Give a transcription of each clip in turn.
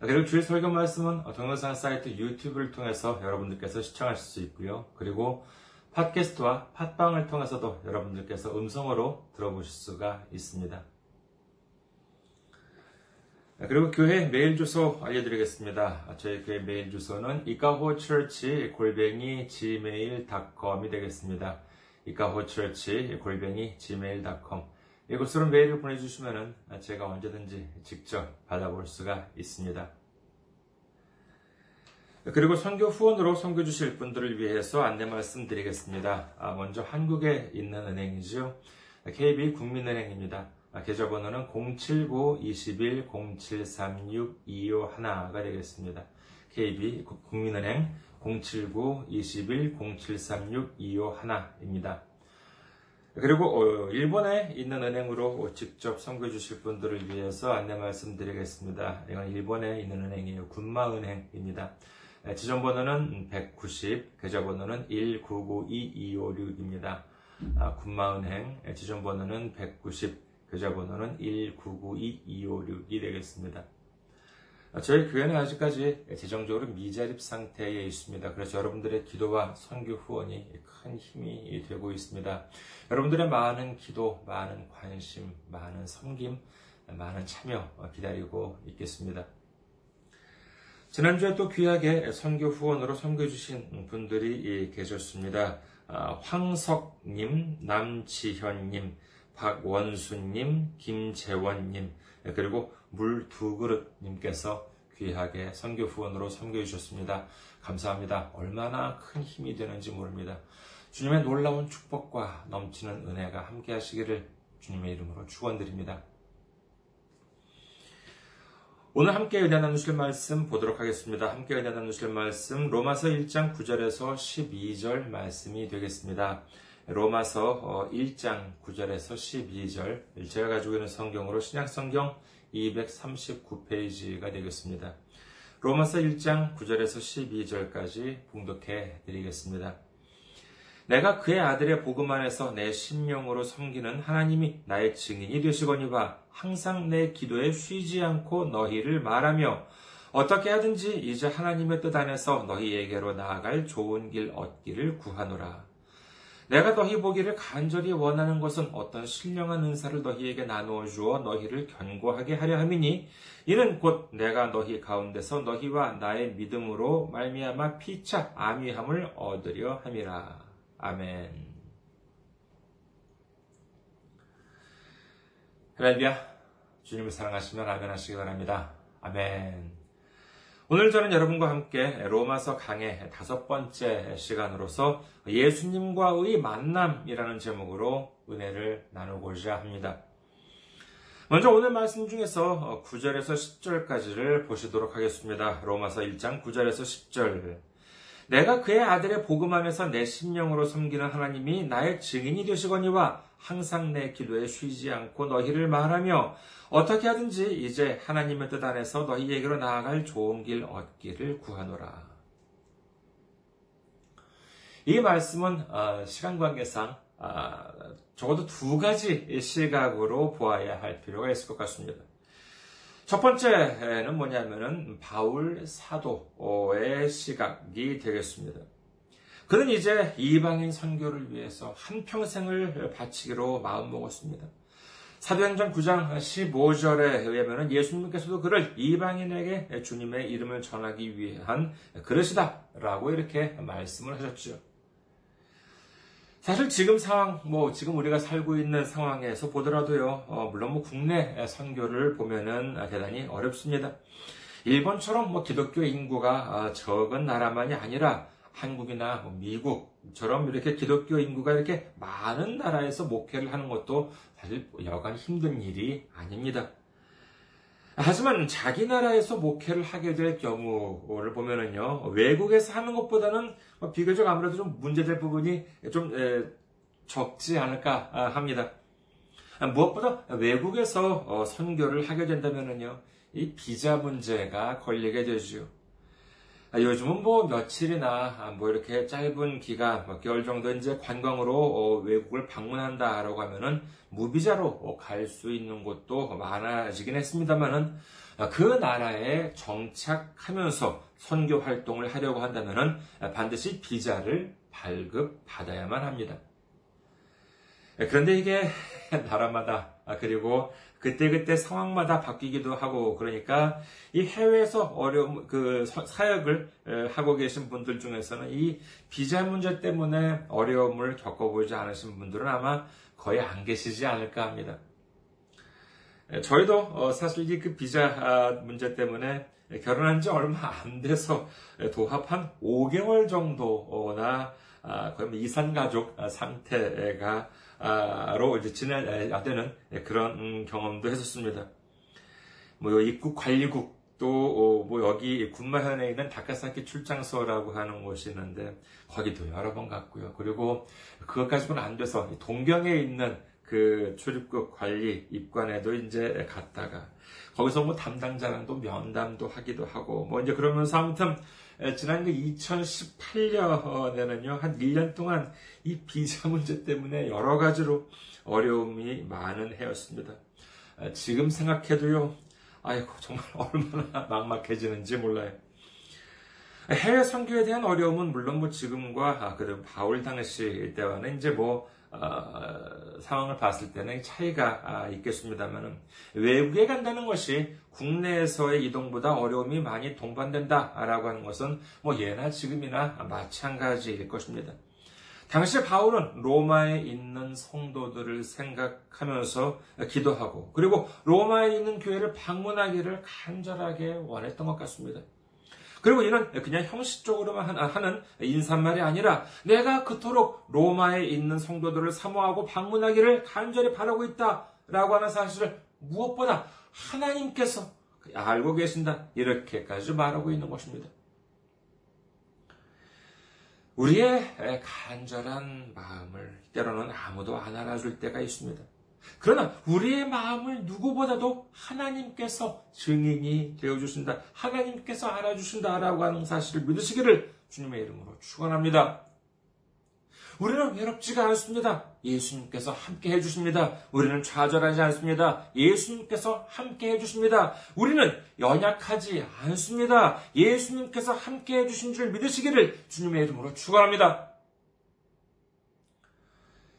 그리고 주일 설교 말씀은 동영상 사이트 유튜브를 통해서 여러분들께서 시청하실 수 있고요. 그리고 팟캐스트와 팟빵을 통해서도 여러분들께서 음성으로 들어보실 수가 있습니다. 그리고 교회 메일 주소 알려드리겠습니다. 저희 교회 메일 주소는 ikahochurch@gmail.com이 되겠습니다. ikahochurch@gmail.com 이곳으로 메일을 보내주시면 제가 언제든지 직접 받아볼 수가 있습니다. 그리고 선교 후원으로 선교 주실 분들을 위해서 안내 말씀드리겠습니다. 먼저 한국에 있는 은행이죠. KB국민은행입니다. 계좌번호는 079-21-0736-251가 되겠습니다. KB국민은행 079-21-0736-251입니다. 그리고 일본에 있는 은행으로 직접 선교해 주실 분들을 위해서 안내 말씀드리겠습니다. 이건 일본에 있는 은행이에요. 군마은행입니다. 지점번호는 190, 계좌번호는 1992256입니다. 군마은행 지점번호는 190, 계좌번호는 1992256이 되겠습니다. 저희 교회는 아직까지 재정적으로 미자립 상태에 있습니다. 그래서 여러분들의 기도와 선교 후원이 큰 힘이 되고 있습니다. 여러분들의 많은 기도, 많은 관심, 많은 섬김, 많은 참여 기다리고 있겠습니다. 지난주에 또 귀하게 선교 후원으로 선교해 주신 분들이 계셨습니다. 황석님, 남지현님, 박원수님, 김재원님, 그리고 물 두 그릇님께서 귀하게 선교 후원으로 섬겨 주셨습니다. 감사합니다. 얼마나 큰 힘이 되는지 모릅니다. 주님의 놀라운 축복과 넘치는 은혜가 함께 하시기를 주님의 이름으로 축원드립니다. 오늘 함께 은혜 나누실 말씀 보도록 하겠습니다. 함께 은혜 나누실 말씀 로마서 1장 9절에서 12절 말씀이 되겠습니다. 로마서 1장 9절에서 12절, 제가 가지고 있는 성경으로 신약성경 239페이지가 되겠습니다. 로마서 1장 9절에서 12절까지 봉독해 드리겠습니다. 내가 그의 아들의 복음 안에서 내 심령으로 섬기는 하나님이 나의 증인이 되시거니와 항상 내 기도에 쉬지 않고 너희를 말하며 어떻게 하든지 이제 하나님의 뜻 안에서 너희에게로 나아갈 좋은 길 얻기를 구하노라. 내가 너희 보기를 간절히 원하는 것은 어떤 신령한 은사를 너희에게 나누어 주어 너희를 견고하게 하려 함이니 이는 곧 내가 너희 가운데서 너희와 나의 믿음으로 말미암아 피차 안위함을 얻으려 함이라. 아멘. 할렐루야. 주님을 사랑하시면 아멘 하시기 바랍니다. 아멘. 오늘 저는 여러분과 함께 로마서 강의 5번째 시간으로서 예수님과의 만남이라는 제목으로 은혜를 나누고자 합니다. 먼저 오늘 말씀 중에서 9절에서 10절까지를 보시도록 하겠습니다. 로마서 1장 9절에서 10절. 내가 그의 아들의 복음 안에서 내 심령으로 섬기는 하나님이 나의 증인이 되시거니와 항상 내 기도에 쉬지 않고 너희를 말하며 어떻게 하든지 이제 하나님의 뜻 안에서 너희에게로 나아갈 좋은 길 얻기를 구하노라. 이 말씀은 시간 관계상 적어도 두 가지 시각으로 보아야 할 필요가 있을 것 같습니다. 첫 번째는 뭐냐면은 바울 사도의 시각이 되겠습니다. 그는 이제 이방인 선교를 위해서 한평생을 바치기로 마음먹었습니다. 사도행전 9장 15절에 의하면 예수님께서도 그를 이방인에게 주님의 이름을 전하기 위한 그릇이다라고 이렇게 말씀을 하셨죠. 사실 지금 상황, 지금 우리가 살고 있는 상황에서 보더라도요, 물론 국내 선교를 보면은 대단히 어렵습니다. 일본처럼 기독교 인구가 적은 나라만이 아니라 한국이나 미국처럼 이렇게 기독교 인구가 이렇게 많은 나라에서 목회를 하는 것도 사실 여간 힘든 일이 아닙니다. 하지만 자기 나라에서 목회를 하게 될 경우를 보면은요, 외국에서 하는 것보다는 비교적 아무래도 좀 문제될 부분이 좀 적지 않을까 합니다. 무엇보다 외국에서 선교를 하게 된다면은요, 이 비자 문제가 걸리게 되죠. 요즘은 며칠이나 이렇게 짧은 기간, 몇 개월 정도 이제 관광으로 외국을 방문한다라고 하면은 무비자로 갈 수 있는 곳도 많아지긴 했습니다만은 그 나라에 정착하면서 선교 활동을 하려고 한다면은 반드시 비자를 발급받아야만 합니다. 그런데 이게 나라마다 그리고 그때그때 상황마다 바뀌기도 하고 그러니까 이 해외에서 어려운 그 사역을 하고 계신 분들 중에서는 이 비자 문제 때문에 어려움을 겪어보지 않으신 분들은 아마 거의 안 계시지 않을까 합니다. 저희도 사실 그 비자 문제 때문에 결혼한 지 얼마 안 돼서 도합 한 5개월 정도나 거의 이산가족 상태가 로 이제 지내야 되는 그런 경험도 했었습니다. 입국 관리국 또 여기 군마현에 있는 다카사키 출장소라고 하는 곳이 있는데 거기도 여러 번 갔고요. 그리고 그것까지는 안 돼서 동경에 있는 그 출입국 관리 입관에도 이제 갔다가 거기서 담당자랑 또 면담도 하기도 하고 이제 그러면서 아무튼 지난 2018년에는요, 한 1년 동안 이 비자 문제 때문에 여러 가지로 어려움이 많은 해였습니다. 지금 생각해도요, 아이고, 정말 얼마나 막막해지는지 몰라요. 해외 선교에 대한 어려움은 물론 지금과 그리고 바울 당시 때와는 이제 상황을 봤을 때는 차이가 있겠습니다만 외국에 간다는 것이 국내에서의 이동보다 어려움이 많이 동반된다라고 하는 것은 예나 지금이나 마찬가지일 것입니다. 당시 바울은 로마에 있는 성도들을 생각하면서 기도하고 그리고 로마에 있는 교회를 방문하기를 간절하게 원했던 것 같습니다. 그리고 이는 그냥 형식적으로만 하는 인사말이 아니라 내가 그토록 로마에 있는 성도들을 사모하고 방문하기를 간절히 바라고 있다라고 하는 사실을 무엇보다 하나님께서 알고 계신다 이렇게까지 말하고 있는 것입니다. 우리의 간절한 마음을 때로는 아무도 안 알아줄 때가 있습니다. 그러나 우리의 마음을 누구보다도 하나님께서 증인이 되어주신다, 하나님께서 알아주신다라고 하는 사실을 믿으시기를 주님의 이름으로 축원합니다. 우리는 외롭지가 않습니다. 예수님께서 함께 해주십니다. 우리는 좌절하지 않습니다. 예수님께서 함께 해주십니다. 우리는 연약하지 않습니다. 예수님께서 함께 해주신 줄 믿으시기를 주님의 이름으로 축원합니다.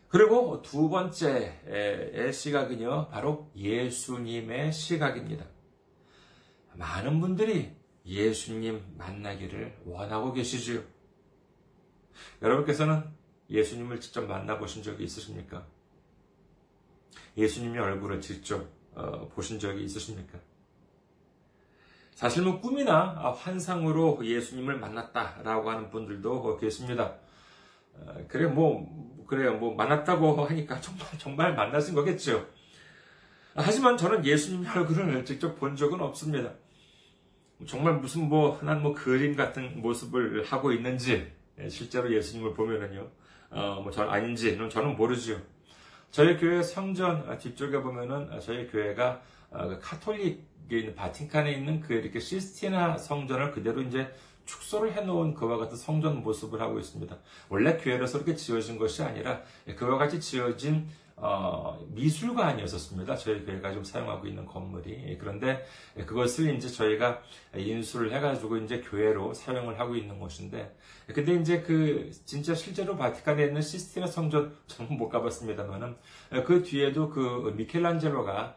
그리고 두 번째의 시각은요, 바로 예수님의 시각입니다. 많은 분들이 예수님 만나기를 원하고 계시지요. 여러분께서는 예수님을 직접 만나보신 적이 있으십니까? 예수님의 얼굴을 직접 보신 적이 있으십니까? 사실 꿈이나 환상으로 예수님을 만났다라고 하는 분들도 계십니다. 그래요, 만났다고 하니까 정말 만나신 거겠죠. 하지만 저는 예수님의 얼굴을 직접 본 적은 없습니다. 정말 무슨 난 그림 같은 모습을 하고 있는지, 실제로 예수님을 보면은요, 아닌지는 저는 모르지요. 저희 교회 성전 뒤쪽에 보면은 저희 교회가 카톨릭에 있는 바티칸에 있는 이렇게 시스티나 성전을 그대로 이제 축소를 해놓은 그와 같은 성전 모습을 하고 있습니다. 원래 교회로서 이렇게 지어진 것이 아니라 그와 같이 지어진 미술관이었었습니다. 저희 교회가 사용하고 있는 건물이. 그런데 그것을 이제 저희가 인수를 해가지고 이제 교회로 사용을 하고 있는 곳인데, 근데 이제 진짜 실제로 바티칸에 있는 시스티나 성전 저는 못 가봤습니다만은 그 뒤에도 그 미켈란젤로가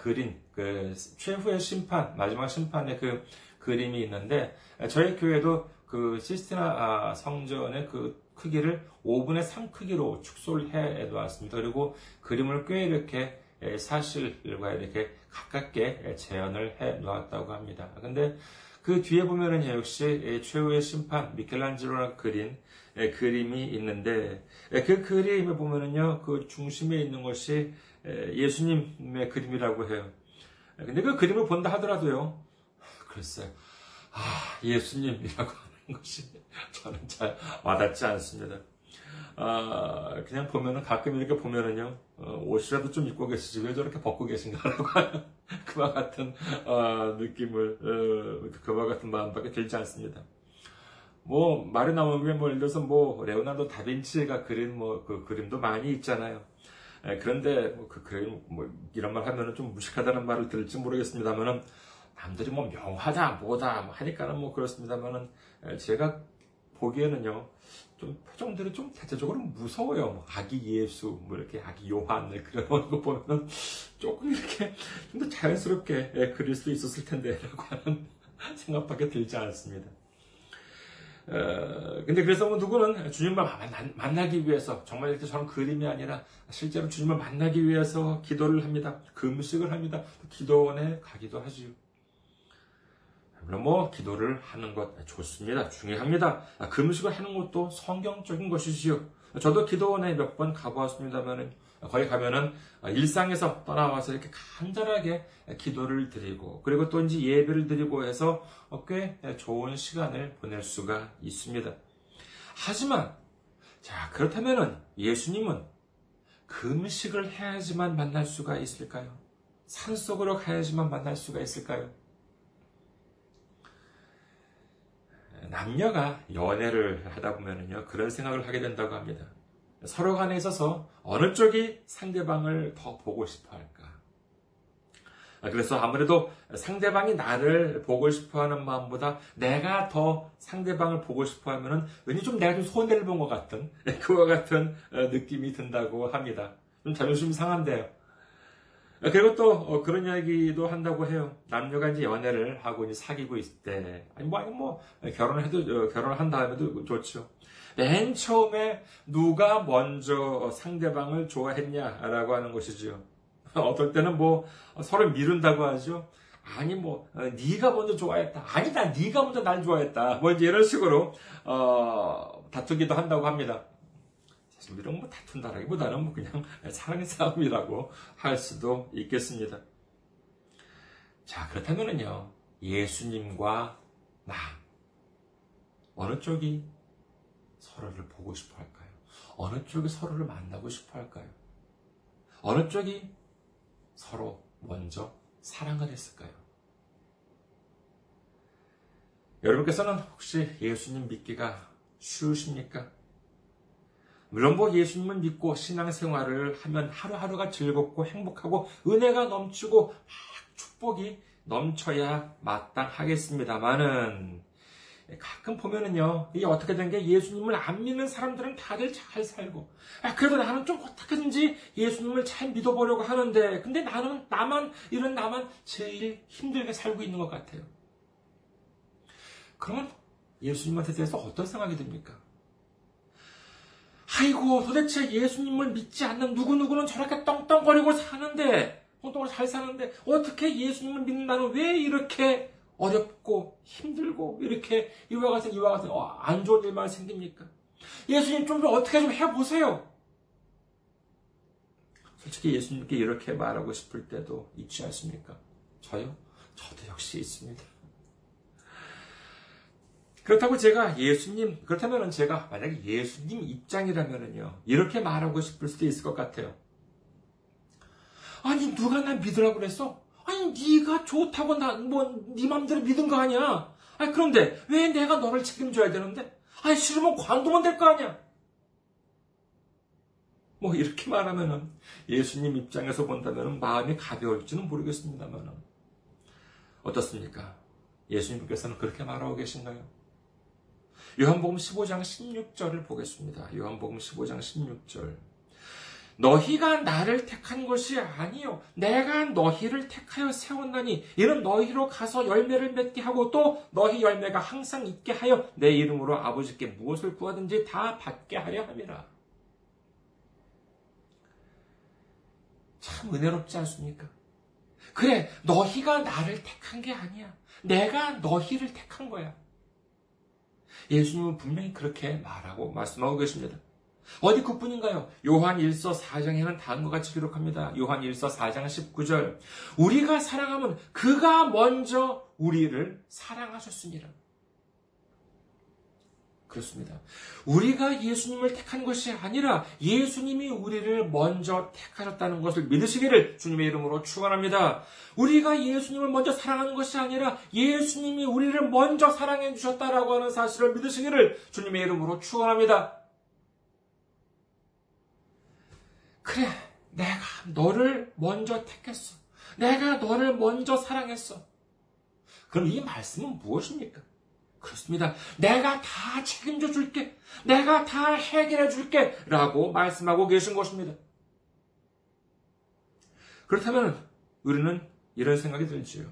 그린 그 최후의 심판, 마지막 심판의 그 그림이 있는데, 저희 교회도 그 시스티나 성전의 그 크기를 5분의 3 크기로 축소를 해 놓았습니다. 그리고 그림을 꽤 이렇게 사실과 이렇게 가깝게 재현을 해 놓았다고 합니다. 근데 그 뒤에 보면은 역시 최후의 심판, 미켈란젤로가 그린 그림이 있는데, 그 그림에 보면은요, 그 중심에 있는 것이 예수님의 그림이라고 해요. 근데 그 그림을 본다 하더라도요, 글쎄, 예수님이라고 하는 것이 저는 잘 와닿지 않습니다. 그냥 보면은, 가끔 이렇게 보면은요, 옷이라도 좀 입고 계시지, 왜 저렇게 벗고 계신가라고 하는 그와 같은, 느낌을, 그와 같은 마음밖에 들지 않습니다. 뭐, 말이 나온 김에 예를 들어서 레오나르도 다빈치가 그린 그 그림도 많이 있잖아요. 그런데, 그 그림, 이런 말 하면은 좀 무식하다는 말을 들을지 모르겠습니다만은, 남들이 명화다, 뭐다, 하니까는 그렇습니다만은, 제가 보기에는요, 좀 표정들이 좀 대체적으로 무서워요. 아기 예수, 이렇게 아기 요한을 그려놓은 거 보면은 조금 이렇게 좀 더 자연스럽게 그릴 수도 있었을 텐데, 라고 하는 생각밖에 들지 않습니다. 근데 그래서 누구는 주님을 만나기 위해서, 정말 이렇게 저런 그림이 아니라 실제로 주님을 만나기 위해서 기도를 합니다. 금식을 합니다. 기도원에 가기도 하지요. 물론 기도를 하는 것 좋습니다. 중요합니다. 금식을 하는 것도 성경적인 것이지요. 저도 기도원에 몇 번 가보았습니다만, 거기 가면은 일상에서 떠나와서 이렇게 간절하게 기도를 드리고, 그리고 또 이제 예배를 드리고 해서 꽤 좋은 시간을 보낼 수가 있습니다. 하지만, 자, 그렇다면은 예수님은 금식을 해야지만 만날 수가 있을까요? 산속으로 가야지만 만날 수가 있을까요? 남녀가 연애를 하다 보면은요, 그런 생각을 하게 된다고 합니다. 서로 간에 있어서 어느 쪽이 상대방을 더 보고 싶어 할까? 그래서 아무래도 상대방이 나를 보고 싶어 하는 마음보다 내가 더 상대방을 보고 싶어 하면은 왠지 좀 내가 좀 손해를 본 것 같은, 그와 같은 느낌이 든다고 합니다. 좀 자존심 상한데요. 그리고 또 그런 이야기도 한다고 해요. 남녀가 이제 연애를 하고 이제 사귀고 있을 때, 결혼을 한 다음에도 좋죠. 맨 처음에 누가 먼저 상대방을 좋아했냐라고 하는 것이지요. 어떨 때는 서로 미룬다고 하죠. 아니 네가 먼저 좋아했다. 아니다, 네가 먼저 날 좋아했다. 이제 이런 식으로 다투기도 한다고 합니다. 이런 다툰다라기보다는 그냥 사랑의 싸움이라고 할 수도 있겠습니다. 자, 그렇다면은요, 예수님과 나, 어느 쪽이 서로를 보고 싶어 할까요? 어느 쪽이 서로를 만나고 싶어 할까요? 어느 쪽이 서로 먼저 사랑을 했을까요? 여러분께서는 혹시 예수님 믿기가 쉬우십니까? 물론 예수님을 믿고 신앙생활을 하면 하루하루가 즐겁고 행복하고 은혜가 넘치고 막 축복이 넘쳐야 마땅하겠습니다만은, 가끔 보면은요, 이게 어떻게 된 게, 예수님을 안 믿는 사람들은 다들 잘 살고, 그래도 나는 좀 어떻게든지 예수님을 잘 믿어보려고 하는데, 근데 나만 제일 힘들게 살고 있는 것 같아요. 그러면 예수님한테 대해서 어떤 생각이 듭니까? 아이고, 도대체 예수님을 믿지 않는 누구누구는 저렇게 떵떵거리고 사는데, 떵떵거리고 잘 사는데, 어떻게 예수님을 믿는 나는 왜 이렇게 어렵고 힘들고 이렇게 이와 같은 안 좋은 일만 생깁니까? 예수님 좀 어떻게 좀 해보세요. 솔직히 예수님께 이렇게 말하고 싶을 때도 있지 않습니까? 저도 역시 있습니다. 그렇다고 제가 만약에 예수님 입장이라면은요, 이렇게 말하고 싶을 수도 있을 것 같아요. 아니, 누가 나 믿으라고 그랬어? 아니, 네가 좋다고 네 맘대로 믿은 거 아니야? 아니, 그런데 왜 내가 너를 책임져야 되는데? 아니, 싫으면 관두면 될 거 아니야? 이렇게 말하면은, 예수님 입장에서 본다면은 마음이 가벼울지는 모르겠습니다만은, 어떻습니까? 예수님께서는 그렇게 말하고 계신가요? 요한복음 15장 16절을 보겠습니다. 요한복음 15장 16절. 너희가 나를 택한 것이 아니요, 내가 너희를 택하여 세웠나니, 이는 너희로 가서 열매를 맺게 하고 또 너희 열매가 항상 있게 하여 내 이름으로 아버지께 무엇을 구하든지 다 받게 하려 함이라. 참 은혜롭지 않습니까? 그래, 너희가 나를 택한 게 아니야. 내가 너희를 택한 거야. 예수님은 분명히 그렇게 말씀하고 계십니다. 어디 그뿐인가요? 요한 1서 4장에는 다음과 같이 기록합니다. 요한 1서 4장 19절. 우리가 사랑하면 그가 먼저 우리를 사랑하셨으니라. 그렇습니다. 우리가 예수님을 택한 것이 아니라 예수님이 우리를 먼저 택하셨다는 것을 믿으시기를 주님의 이름으로 축원합니다. 우리가 예수님을 먼저 사랑하는 것이 아니라 예수님이 우리를 먼저 사랑해 주셨다라고 하는 사실을 믿으시기를 주님의 이름으로 축원합니다. 그래, 내가 너를 먼저 택했어. 내가 너를 먼저 사랑했어. 그럼 이 말씀은 무엇입니까? 그렇습니다. 내가 다 책임져 줄게. 내가 다 해결해 줄게. 라고 말씀하고 계신 것입니다. 그렇다면 우리는 이런 생각이 들지요.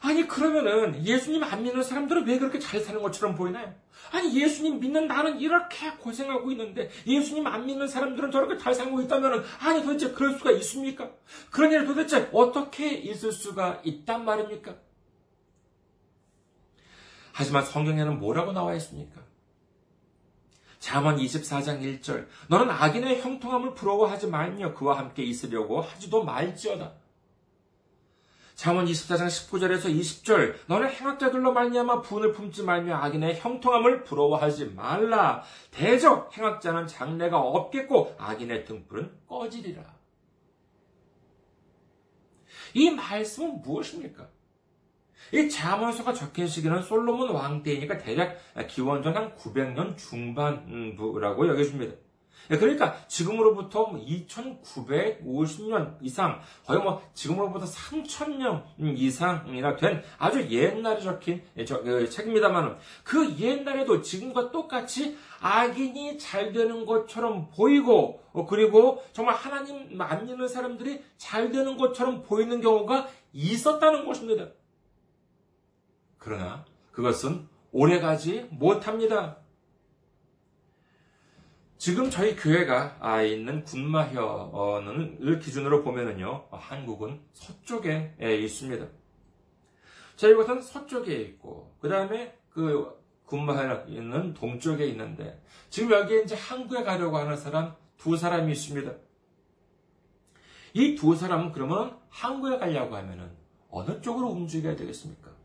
아니 그러면은 예수님 안 믿는 사람들은 왜 그렇게 잘 사는 것처럼 보이나요? 아니 예수님 믿는 나는 이렇게 고생하고 있는데 예수님 안 믿는 사람들은 저렇게 잘 살고 있다면은 아니 도대체 그럴 수가 있습니까? 그런 일 도대체 어떻게 있을 수가 있단 말입니까? 하지만 성경에는 뭐라고 나와 있습니까? 잠언 24장 1절. 너는 악인의 형통함을 부러워하지 말며 그와 함께 있으려고 하지도 말지어다. 잠언 24장 19절에서 20절. 너는 행악자들로 말미암아 분을 품지 말며 악인의 형통함을 부러워하지 말라. 대저 행악자는 장래가 없겠고 악인의 등불은 꺼지리라. 이 말씀은 무엇입니까? 이 잠언서가 적힌 시기는 솔로몬 왕 때이니까 대략 기원전 한 900년 중반부라고 여겨집니다. 그러니까 지금으로부터 2950년 이상, 거의 지금으로부터 3000년 이상이나 된 아주 옛날에 적힌 책입니다만, 그 옛날에도 지금과 똑같이 악인이 잘 되는 것처럼 보이고, 그리고 정말 하나님 안 믿는 사람들이 잘 되는 것처럼 보이는 경우가 있었다는 것입니다. 그러나 그것은 오래가지 못합니다. 지금 저희 교회가 있는 군마현을 기준으로 보면은요, 한국은 서쪽에 있습니다. 저희 곳은 서쪽에 있고, 그 다음에 그 군마현은 동쪽에 있는데, 지금 여기에 이제 한국에 가려고 하는 사람 두 사람이 있습니다. 이 두 사람은 그러면 한국에 가려고 하면은 어느 쪽으로 움직여야 되겠습니까?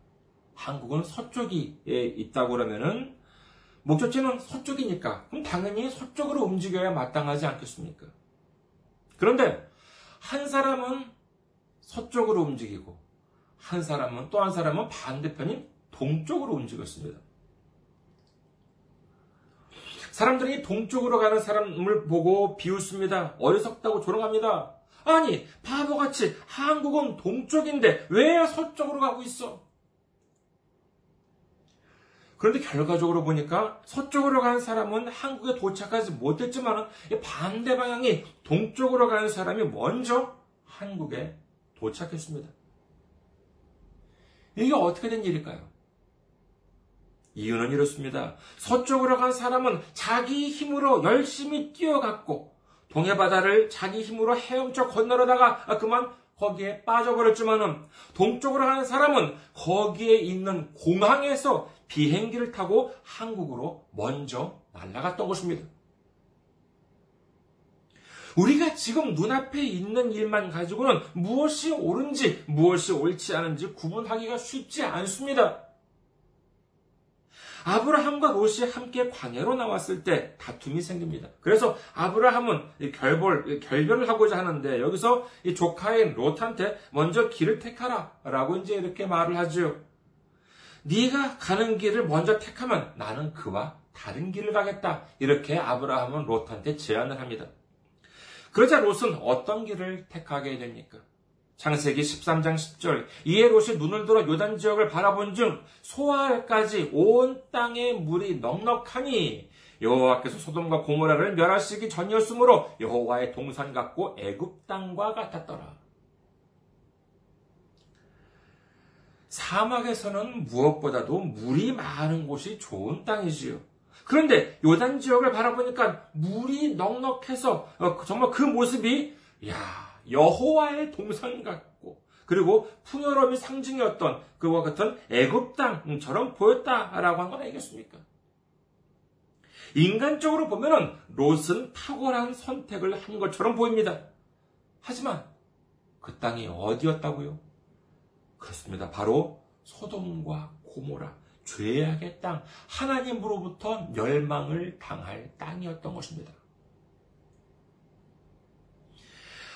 한국은 서쪽이 있다고 그러면은 목적지는 서쪽이니까 그럼 당연히 서쪽으로 움직여야 마땅하지 않겠습니까? 그런데 한 사람은 서쪽으로 움직이고 한 사람은 또 한 사람은 반대편인 동쪽으로 움직였습니다. 사람들이 동쪽으로 가는 사람을 보고 비웃습니다. 어리석다고 조롱합니다. 아니 바보같이 한국은 동쪽인데 왜 서쪽으로 가고 있어? 그런데 결과적으로 보니까 서쪽으로 간 사람은 한국에 도착하지 못했지만 반대 방향이 동쪽으로 간 사람이 먼저 한국에 도착했습니다. 이게 어떻게 된 일일까요? 이유는 이렇습니다. 서쪽으로 간 사람은 자기 힘으로 열심히 뛰어갔고 동해 바다를 자기 힘으로 헤엄쳐 건너려다가 그만 거기에 빠져버렸지만은 동쪽으로 가는 사람은 거기에 있는 공항에서 비행기를 타고 한국으로 먼저 날아갔던 것입니다. 우리가 지금 눈앞에 있는 일만 가지고는 무엇이 옳은지 무엇이 옳지 않은지 구분하기가 쉽지 않습니다. 아브라함과 롯이 함께 광야로 나왔을 때 다툼이 생깁니다. 그래서 아브라함은 결별을 하고자 하는데 여기서 이 조카인 롯한테 먼저 길을 택하라라고 이제 이렇게 말을 하죠. 네가 가는 길을 먼저 택하면 나는 그와 다른 길을 가겠다. 이렇게 아브라함은 롯한테 제안을 합니다. 그러자 롯은 어떤 길을 택하게 됩니까? 창세기 13장 10절. 이에 롯이 눈을 들어 요단 지역을 바라본 중 소알까지 온 땅의 물이 넉넉하니 여호와께서 소돔과 고모라를 멸하시기 전이었으므로 여호와의 동산 같고 애굽 땅과 같았더라. 사막에서는 무엇보다도 물이 많은 곳이 좋은 땅이지요. 그런데 요단 지역을 바라보니까 물이 넉넉해서 정말 그 모습이 여호와의 동산 같고 그리고 풍요로움이 상징이었던 그와 같은 애굽 땅처럼 보였다라고 한 건 아니겠습니까? 인간적으로 보면 롯은 탁월한 선택을 한 것처럼 보입니다. 하지만 그 땅이 어디였다고요? 그렇습니다. 바로 소돔과 고모라, 죄악의 땅, 하나님으로부터 멸망을 당할 땅이었던 것입니다.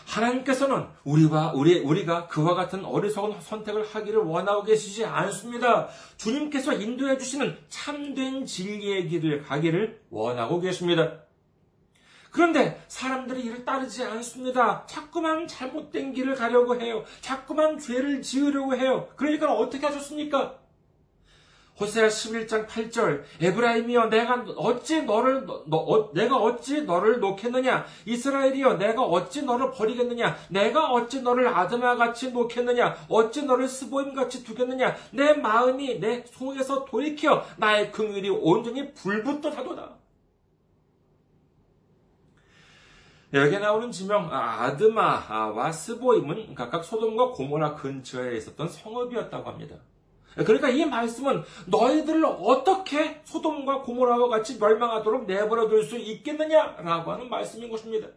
하나님께서는 우리가 그와 같은 어리석은 선택을 하기를 원하고 계시지 않습니다. 주님께서 인도해 주시는 참된 진리의 길을 가기를 원하고 계십니다. 그런데 사람들이 이를 따르지 않습니다. 자꾸만 잘못된 길을 가려고 해요. 자꾸만 죄를 지으려고 해요. 그러니까 어떻게 하셨습니까? 호세아 11장 8절, 에브라임이여 내가 어찌 너를 놓겠느냐? 이스라엘이여 내가 어찌 너를 버리겠느냐? 내가 어찌 너를 아드마같이 놓겠느냐? 어찌 너를 스보임같이 두겠느냐? 내 마음이 내 속에서 돌이켜 나의 긍휼이 온전히 불붙듯 하도다. 여기에 나오는 지명 아드마와 스보임은 각각 소돔과 고모라 근처에 있었던 성읍이었다고 합니다. 그러니까 이 말씀은 너희들을 어떻게 소돔과 고모라와 같이 멸망하도록 내버려 둘 수 있겠느냐라고 하는 말씀인 것입니다.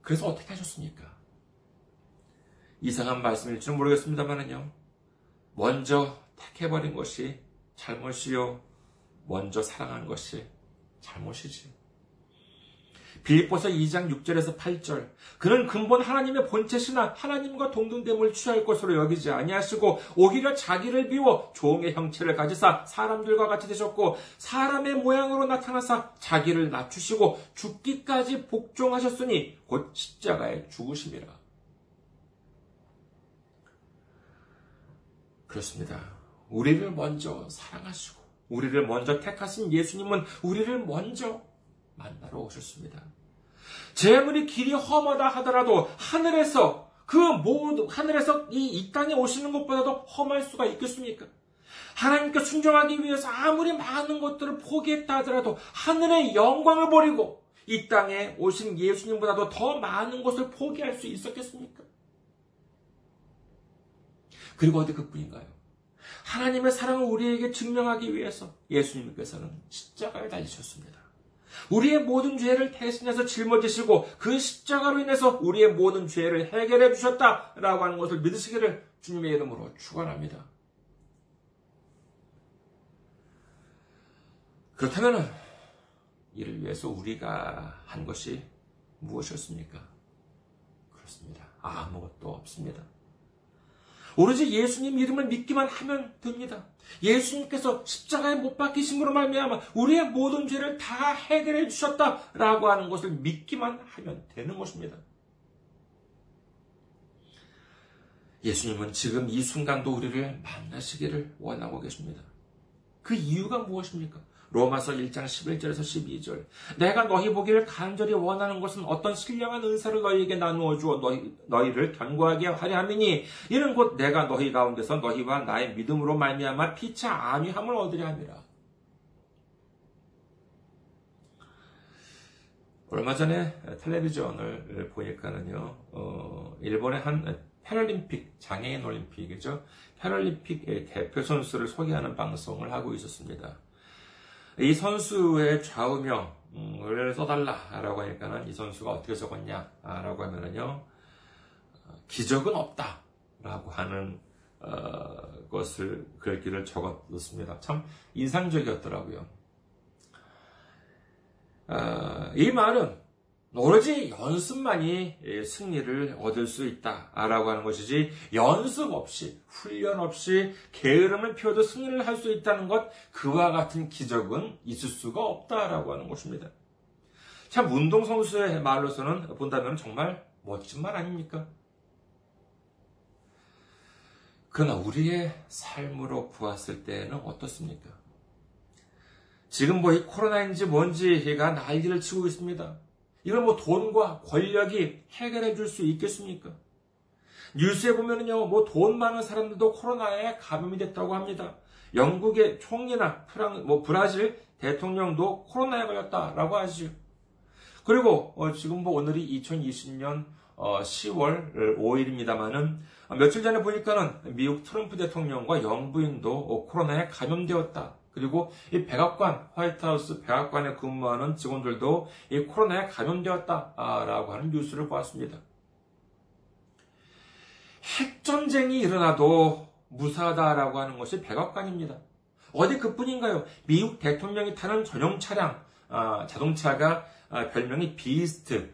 그래서 어떻게 하셨습니까? 이상한 말씀일지는 모르겠습니다만은요. 먼저 택해버린 것이 잘못이요. 먼저 사랑한 것이 잘못이지. 빌립보서 2장 6절에서 8절, 그는 근본 하나님의 본체시나 하나님과 동등됨을 취할 것으로 여기지 아니하시고 오히려 자기를 비워 종의 형체를 가지사 사람들과 같이 되셨고 사람의 모양으로 나타나사 자기를 낮추시고 죽기까지 복종하셨으니 곧 십자가에 죽으심이라. 그렇습니다. 우리를 먼저 사랑하시고 우리를 먼저 택하신 예수님은 우리를 먼저 만나러 오셨습니다. 재물이 길이 험하다 하더라도 하늘에서 이 땅에 오시는 것보다도 험할 수가 있겠습니까? 하나님께 순종하기 위해서 아무리 많은 것들을 포기했다 하더라도 하늘의 영광을 버리고 이 땅에 오신 예수님보다도 더 많은 것을 포기할 수 있었겠습니까? 그리고 어디 그뿐인가요? 하나님의 사랑을 우리에게 증명하기 위해서 예수님께서는 십자가에 달리셨습니다. 우리의 모든 죄를 대신해서 짊어지시고 그 십자가로 인해서 우리의 모든 죄를 해결해 주셨다라고 하는 것을 믿으시기를 주님의 이름으로 축원합니다. 그렇다면 이를 위해서 우리가 한 것이 무엇이었습니까? 그렇습니다. 아무것도 없습니다. 오로지 예수님 이름을 믿기만 하면 됩니다. 예수님께서 십자가에 못 박히심으로 말미암아 우리의 모든 죄를 다 해결해 주셨다라고 하는 것을 믿기만 하면 되는 것입니다. 예수님은 지금 이 순간도 우리를 만나시기를 원하고 계십니다. 그 이유가 무엇입니까? 로마서 1장 11절에서 12절, 내가 너희 보기를 간절히 원하는 것은 어떤 신령한 은사를 너희에게 나누어 주어 너희를 견고하게 하려 함이니 이는 곧 내가 너희 가운데서 너희와 나의 믿음으로 말미암아 피차 안위함을 얻으려 함이라. 얼마 전에 텔레비전을 보니까는요, 일본의 한 패럴림픽, 장애인 올림픽이죠, 패럴림픽의 대표 선수를 소개하는 방송을 하고 있었습니다. 이 선수의 좌우명을 써달라라고 하니까는 이 선수가 어떻게 적었냐라고 하면은요, 기적은 없다라고 하는 것을 글귀를 적었습니다. 참 인상적이었더라고요. 이 말은 오로지 연습만이 승리를 얻을 수 있다라고 하는 것이지 연습 없이 훈련 없이 게으름을 피워도 승리를 할 수 있다는 것, 그와 같은 기적은 있을 수가 없다라고 하는 것입니다. 참 운동선수의 말로서는 본다면 정말 멋진 말 아닙니까? 그러나 우리의 삶으로 보았을 때는 어떻습니까? 지금 이 코로나인지 뭔지가 난리를 치고 있습니다. 이걸 돈과 권력이 해결해 줄 수 있겠습니까? 뉴스에 보면은요, 돈 많은 사람들도 코로나에 감염이 됐다고 합니다. 영국의 총리나 브라질 대통령도 코로나에 걸렸다라고 하지요. 그리고 지금 오늘이 2020년 10월 5일입니다만은 며칠 전에 보니까는 미국 트럼프 대통령과 영부인도 코로나에 감염되었다. 그리고 이 백악관, 화이트하우스 백악관에 근무하는 직원들도 이 코로나에 감염되었다라고 하는 뉴스를 보았습니다. 핵전쟁이 일어나도 무사하다라고 하는 것이 백악관입니다. 어디 그뿐인가요? 미국 대통령이 타는 전용 차량, 자동차가 별명이 비스트,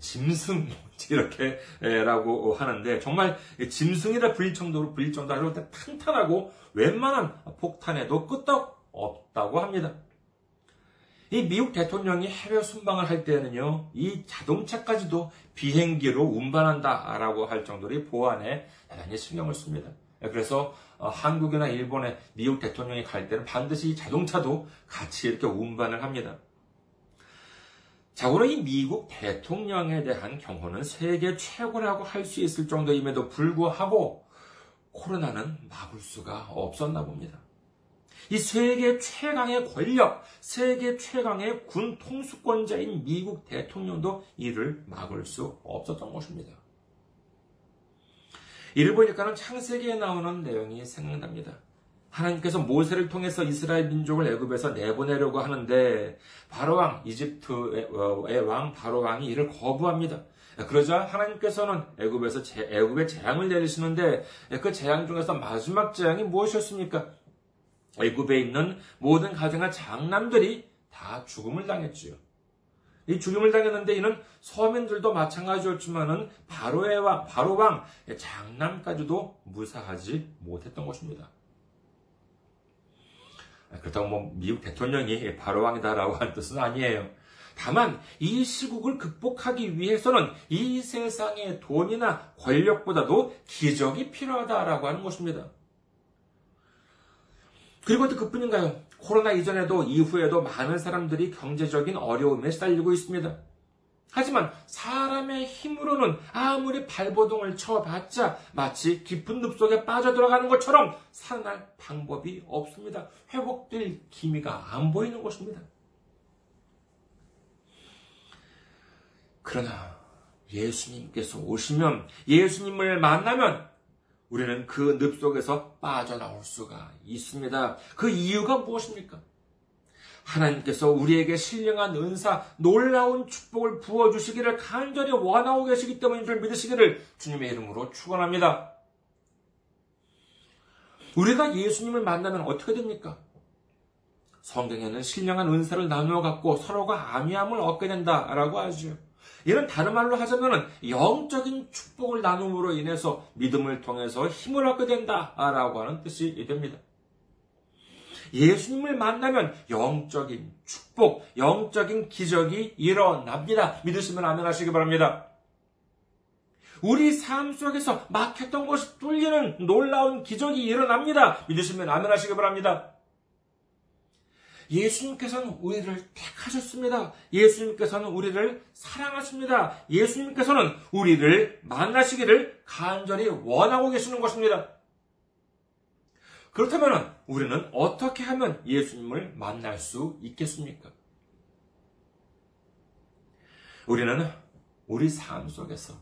짐승, 이렇게 라고 하는데, 정말 짐승이라 불릴 정도로 이렇게 탄탄하고 웬만한 폭탄에도 끄떡없다고 합니다. 이 미국 대통령이 해외 순방을 할 때는요, 이 자동차까지도 비행기로 운반한다라고 할 정도로 이 보안에 대단히 신경을 씁니다. 그래서 한국이나 일본에 미국 대통령이 갈 때는 반드시 이 자동차도 같이 이렇게 운반을 합니다. 자고로 이 미국 대통령에 대한 경호는 세계 최고라고 할 수 있을 정도임에도 불구하고 코로나는 막을 수가 없었나 봅니다. 이 세계 최강의 권력, 세계 최강의 군 통수권자인 미국 대통령도 이를 막을 수 없었던 것입니다. 이를 보니까는 창세기에 나오는 내용이 생각납니다. 하나님께서 모세를 통해서 이스라엘 민족을 애굽에서 내보내려고 하는데 바로왕, 이집트의 왕 바로왕이 이를 거부합니다. 그러자 하나님께서는 애굽에서 애굽에 재앙을 내리시는데 그 재앙 중에서 마지막 재앙이 무엇이었습니까? 애굽에 있는 모든 가정의 장남들이 다 죽음을 당했지요. 이 죽임을 당했는데 이는 서민들도 마찬가지였지만은 바로왕 장남까지도 무사하지 못했던 것입니다. 그렇다고 뭐 미국 대통령이 바로왕이다라고 하는 뜻은 아니에요. 다만 이 시국을 극복하기 위해서는 이 세상의 돈이나 권력보다도 기적이 필요하다라고 하는 것입니다. 그리고 또 그뿐인가요? 코로나 이전에도 이후에도 많은 사람들이 경제적인 어려움에 시달리고 있습니다. 하지만 사람의 힘으로는 아무리 발버둥을 쳐봤자 마치 깊은 늪 속에 빠져들어가는 것처럼 살아날 방법이 없습니다. 회복될 기미가 안 보이는 것입니다. 그러나 예수님께서 오시면, 예수님을 만나면 우리는 그 늪 속에서 빠져나올 수가 있습니다. 그 이유가 무엇입니까? 하나님께서 우리에게 신령한 은사, 놀라운 축복을 부어주시기를 간절히 원하고 계시기 때문인 줄 믿으시기를 주님의 이름으로 축원합니다. 우리가 예수님을 만나면 어떻게 됩니까? 성경에는 신령한 은사를 나누어 갖고 서로가 안위함을 얻게 된다라고 하죠. 이는 다른 말로 하자면 영적인 축복을 나눔으로 인해서 믿음을 통해서 힘을 얻게 된다라고 하는 뜻이 됩니다. 예수님을 만나면 영적인 축복, 영적인 기적이 일어납니다. 믿으시면 아멘하시기 바랍니다. 우리 삶 속에서 막혔던 것이 뚫리는 놀라운 기적이 일어납니다. 믿으시면 아멘하시기 바랍니다. 예수님께서는 우리를 택하셨습니다. 예수님께서는 우리를 사랑하십니다. 예수님께서는 우리를 만나시기를 간절히 원하고 계시는 것입니다. 그렇다면 우리는 어떻게 하면 예수님을 만날 수 있겠습니까? 우리는 우리 삶 속에서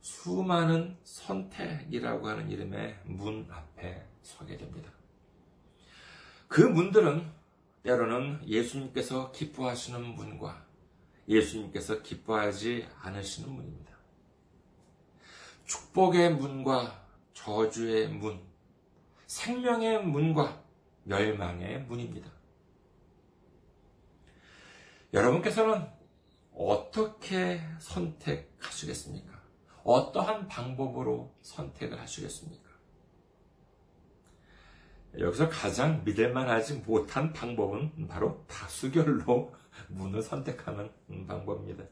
수많은 선택이라고 하는 이름의 문 앞에 서게 됩니다. 그 문들은 때로는 예수님께서 기뻐하시는 문과 예수님께서 기뻐하지 않으시는 문입니다. 축복의 문과 저주의 문, 생명의 문과 멸망의 문입니다. 여러분께서는 어떻게 선택하시겠습니까? 어떠한 방법으로 선택을 하시겠습니까? 여기서 가장 믿을만하지 못한 방법은 바로 다수결로 문을 선택하는 방법입니다.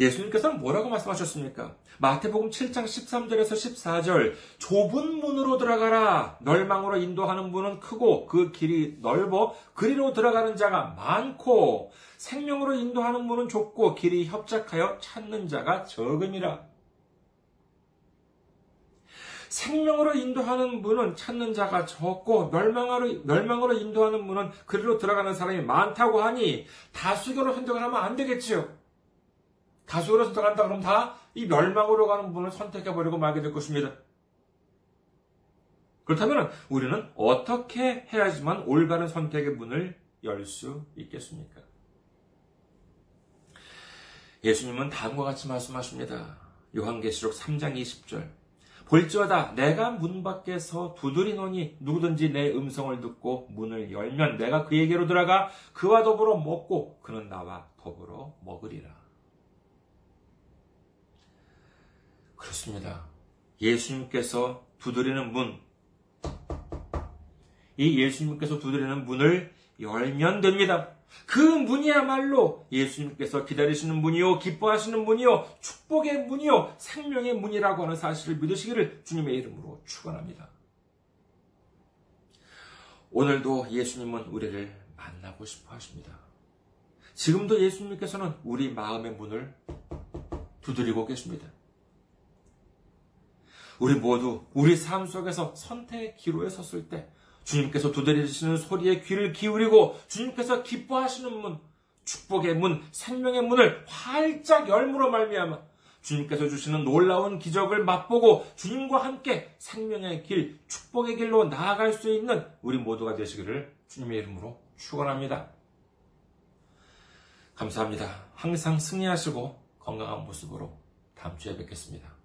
예수님께서는 뭐라고 말씀하셨습니까? 마태복음 7장 13절에서 14절, 좁은 문으로 들어가라. 멸망으로 인도하는 문은 크고 그 길이 넓어 그리로 들어가는 자가 많고 생명으로 인도하는 문은 좁고 길이 협착하여 찾는 자가 적음이라. 생명으로 인도하는 문은 찾는 자가 적고 멸망으로 인도하는 문은 그리로 들어가는 사람이 많다고 하니 다수결로 선택을 하면 안 되겠지요. 다수결로 선택한다 그러면 다 이 멸망으로 가는 문을 선택해버리고 말게 될 것입니다. 그렇다면 우리는 어떻게 해야지만 올바른 선택의 문을 열 수 있겠습니까? 예수님은 다음과 같이 말씀하십니다. 요한계시록 3장 20절. 볼지어다 내가 문 밖에서 두드리노니 누구든지 내 음성을 듣고 문을 열면 내가 그에게로 들어가 그와 더불어 먹고 그는 나와 더불어 먹으리라. 그렇습니다. 예수님께서 두드리는 문, 이 예수님께서 두드리는 문을 열면 됩니다. 그 문이야말로 예수님께서 기다리시는 문이요, 기뻐하시는 문이요, 축복의 문이요, 생명의 문이라고 하는 사실을 믿으시기를 주님의 이름으로 축원합니다. 오늘도 예수님은 우리를 만나고 싶어 하십니다. 지금도 예수님께서는 우리 마음의 문을 두드리고 계십니다. 우리 모두 우리 삶 속에서 선택의 기로에 섰을 때 주님께서 두드리시는 소리에 귀를 기울이고 주님께서 기뻐하시는 문, 축복의 문, 생명의 문을 활짝 열므로 말미암아 주님께서 주시는 놀라운 기적을 맛보고 주님과 함께 생명의 길, 축복의 길로 나아갈 수 있는 우리 모두가 되시기를 주님의 이름으로 축원합니다. 감사합니다. 항상 승리하시고 건강한 모습으로 다음 주에 뵙겠습니다.